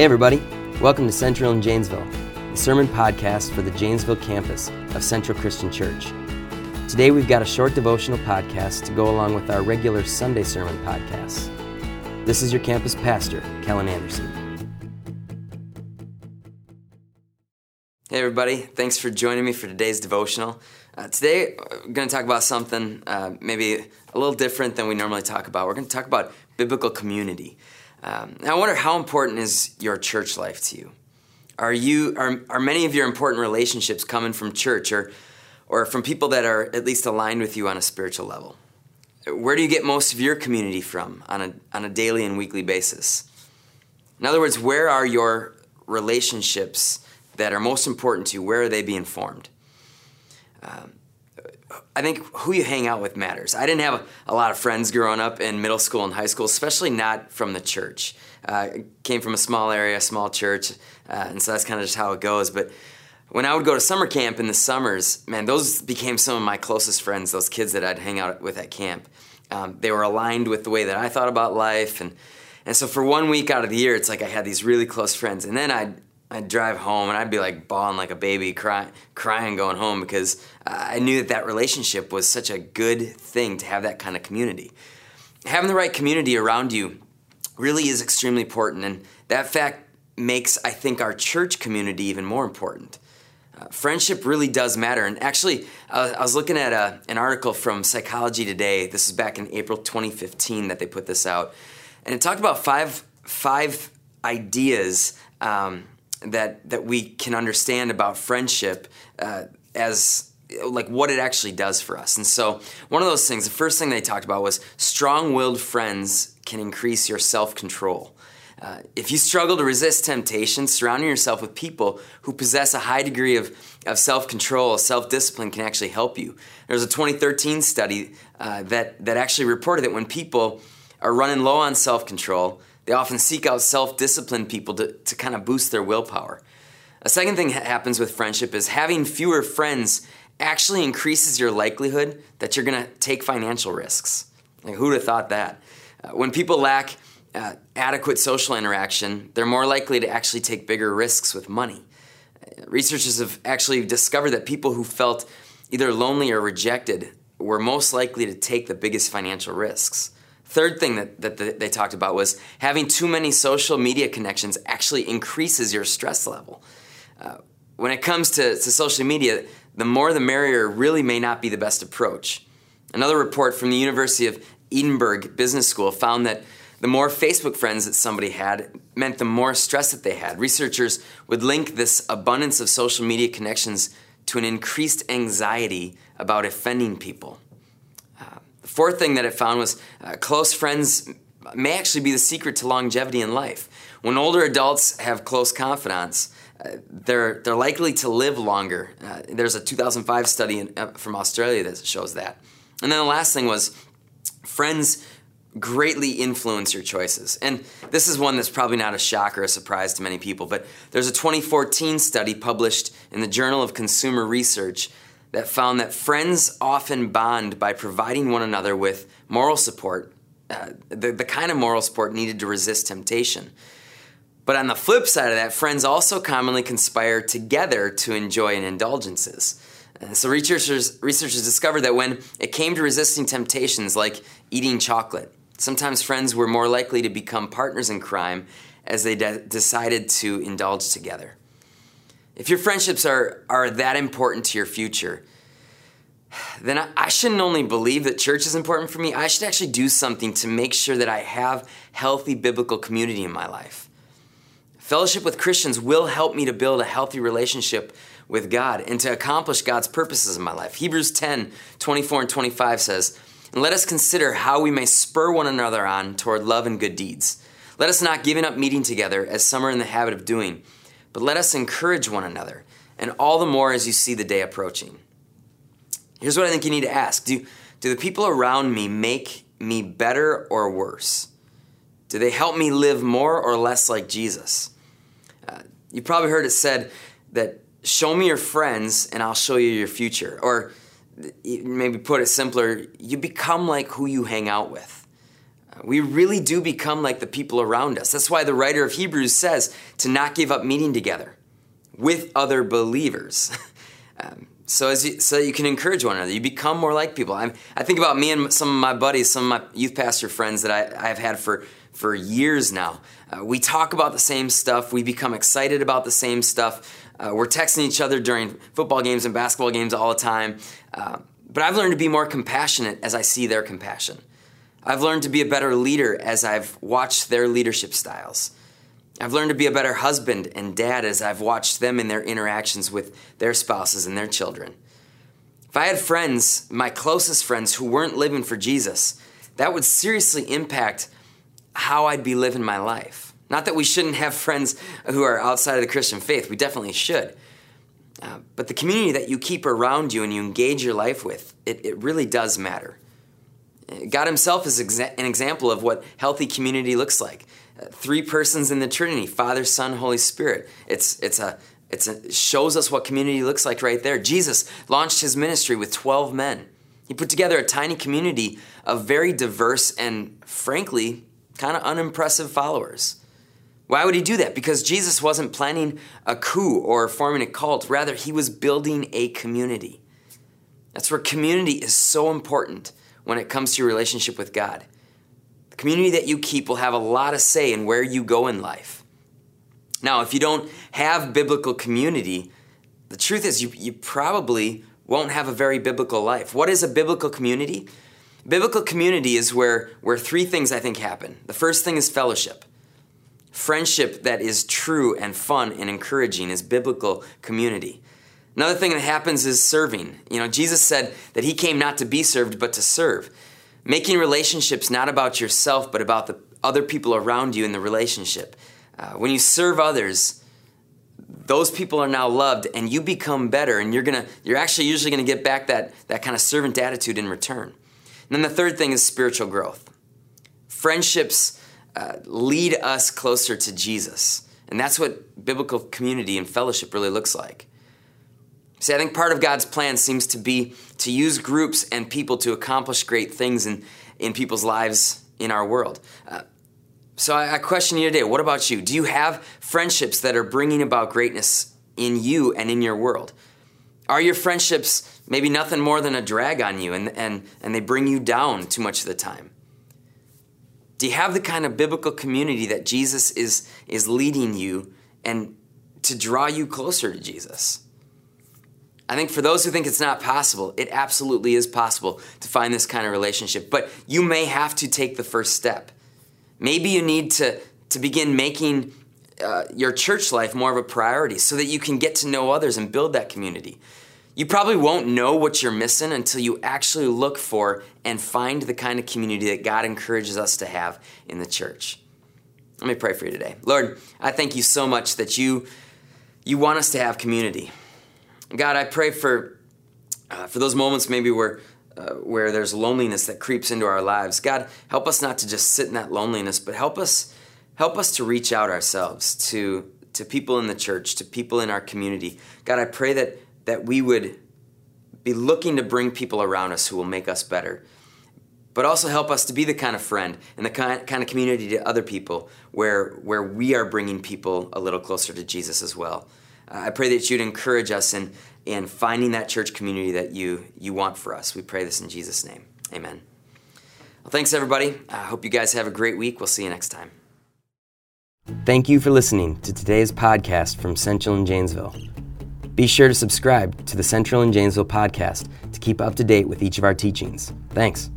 Hey everybody, welcome to Central in Janesville, the sermon podcast for the Janesville campus of Central Christian Church. Today we've got a short devotional podcast to go along with our regular Sunday sermon podcasts. This is your campus pastor, Kellen Anderson. Hey everybody, thanks for joining me for today's devotional. Today we're going to talk about something maybe a little different than we normally talk about. We're going to talk about biblical community. I wonder, how important is your church life to you? Are many of your important relationships coming from church or from people that are at least aligned with you on a spiritual level? Where do you get most of your community from on a daily and weekly basis? In other words, where are your relationships that are most important to you? Where are they being formed? I think who you hang out with matters. I didn't have a lot of friends growing up in middle school and high school, especially not from the church. I came from a small area, small church, and so that's kind of just how it goes. But when I would go to summer camp in the summers, man, those became some of my closest friends, those kids that I'd hang out with at camp. They were aligned with the way that I thought about life. And so for 1 week out of the year, it's like I had these really close friends. And then I'd drive home and I'd be like bawling like a baby, crying going home, because I knew that relationship was such a good thing to have, that kind of community. Having the right community around you really is extremely important, and that fact makes, I think, our church community even more important. Friendship really does matter, and actually, I was looking at an article from Psychology Today. This is back in April 2015 that they put this out, and it talked about five ideas that we can understand about friendship as like what it actually does for us. And so one of those things, the first thing they talked about was strong-willed friends can increase your self-control. If you struggle to resist temptation, surrounding yourself with people who possess a high degree of self-control, self-discipline can actually help you. There was a 2013 study that actually reported that when people are running low on self-control, they often seek out self-disciplined people to kind of boost their willpower. A second thing that happens with friendship is having fewer friends actually increases your likelihood that you're going to take financial risks. Like, who'd have thought that? When people lack adequate social interaction, they're more likely to actually take bigger risks with money. Researchers have actually discovered that people who felt either lonely or rejected were most likely to take the biggest financial risks. Third thing that they talked about was having too many social media connections actually increases your stress level. When it comes to social media, the more the merrier really may not be the best approach. Another report from the University of Edinburgh Business School found that the more Facebook friends that somebody had meant the more stress that they had. Researchers would link this abundance of social media connections to an increased anxiety about offending people. The fourth thing that it found was close friends may actually be the secret to longevity in life. When older adults have close confidants, they're likely to live longer. There's a 2005 study from Australia that shows that. And then the last thing was friends greatly influence your choices. And this is one that's probably not a shock or a surprise to many people, but there's a 2014 study published in the Journal of Consumer Research that found that friends often bond by providing one another with moral support, the kind of moral support needed to resist temptation. But on the flip side of that, friends also commonly conspire together to enjoy and indulgences. So researchers discovered that when it came to resisting temptations like eating chocolate, sometimes friends were more likely to become partners in crime as they decided to indulge together. If your friendships are that important to your future, then I shouldn't only believe that church is important for me, I should actually do something to make sure that I have healthy biblical community in my life. Fellowship with Christians will help me to build a healthy relationship with God and to accomplish God's purposes in my life. Hebrews 10:24 and 25 says, "And let us consider how we may spur one another on toward love and good deeds. Let us not give up meeting together as some are in the habit of doing, but let us encourage one another, and all the more as you see the day approaching." Here's what I think you need to ask. Do the people around me make me better or worse? Do they help me live more or less like Jesus? You probably heard it said that show me your friends and I'll show you your future. Or maybe put it simpler, you become like who you hang out with. We really do become like the people around us. That's why the writer of Hebrews says to not give up meeting together with other believers. So you can encourage one another. You become more like people. I think about me and some of my buddies, some of my youth pastor friends that I've had for years now. We talk about the same stuff. We become excited about the same stuff. We're texting each other during football games and basketball games all the time. But I've learned to be more compassionate as I see their compassion. I've learned to be a better leader as I've watched their leadership styles. I've learned to be a better husband and dad as I've watched them in their interactions with their spouses and their children. If I had friends, my closest friends, who weren't living for Jesus, that would seriously impact how I'd be living my life. Not that we shouldn't have friends who are outside of the Christian faith. We definitely should. But the community that you keep around you and you engage your life with, it really does matter. God himself is an example of what healthy community looks like. Three persons in the Trinity, Father, Son, Holy Spirit. It shows us what community looks like right there. Jesus launched his ministry with 12 men. He put together a tiny community of very diverse and, frankly, kind of unimpressive followers. Why would he do that? Because Jesus wasn't planning a coup or forming a cult. Rather, he was building a community. That's where community is so important when it comes to your relationship with God. The community that you keep will have a lot of say in where you go in life. Now, if you don't have biblical community, the truth is you probably won't have a very biblical life. What is a biblical community? Biblical community is where three things I think happen. The first thing is fellowship. Friendship that is true and fun and encouraging is biblical community. Another thing that happens is serving. Jesus said that he came not to be served, but to serve. Making relationships not about yourself, but about the other people around you in the relationship. When you serve others, those people are now loved and you become better, and you're actually usually gonna get back that kind of servant attitude in return. And then the third thing is spiritual growth. Friendships lead us closer to Jesus. And that's what biblical community and fellowship really looks like. See, I think part of God's plan seems to be to use groups and people to accomplish great things in people's lives in our world. So I question you today, what about you? Do you have friendships that are bringing about greatness in you and in your world? Are your friendships maybe nothing more than a drag on you and they bring you down too much of the time? Do you have the kind of biblical community that Jesus is leading you and to draw you closer to Jesus? I think for those who think it's not possible, it absolutely is possible to find this kind of relationship, but you may have to take the first step. Maybe you need to begin making your church life more of a priority so that you can get to know others and build that community. You probably won't know what you're missing until you actually look for and find the kind of community that God encourages us to have in the church. Let me pray for you today. Lord, I thank you so much that you want us to have community. God, I pray for those moments maybe where there's loneliness that creeps into our lives. God, help us not to just sit in that loneliness, but help us to reach out ourselves to people in the church, to people in our community. God, I pray that we would be looking to bring people around us who will make us better, but also help us to be the kind of friend and the kind of community to other people where we are bringing people a little closer to Jesus as well. I pray that you'd encourage us in finding that church community that you want for us. We pray this in Jesus' name. Amen. Well, thanks, everybody. I hope you guys have a great week. We'll see you next time. Thank you for listening to today's podcast from Central in Janesville. Be sure to subscribe to the Central in Janesville podcast to keep up to date with each of our teachings. Thanks.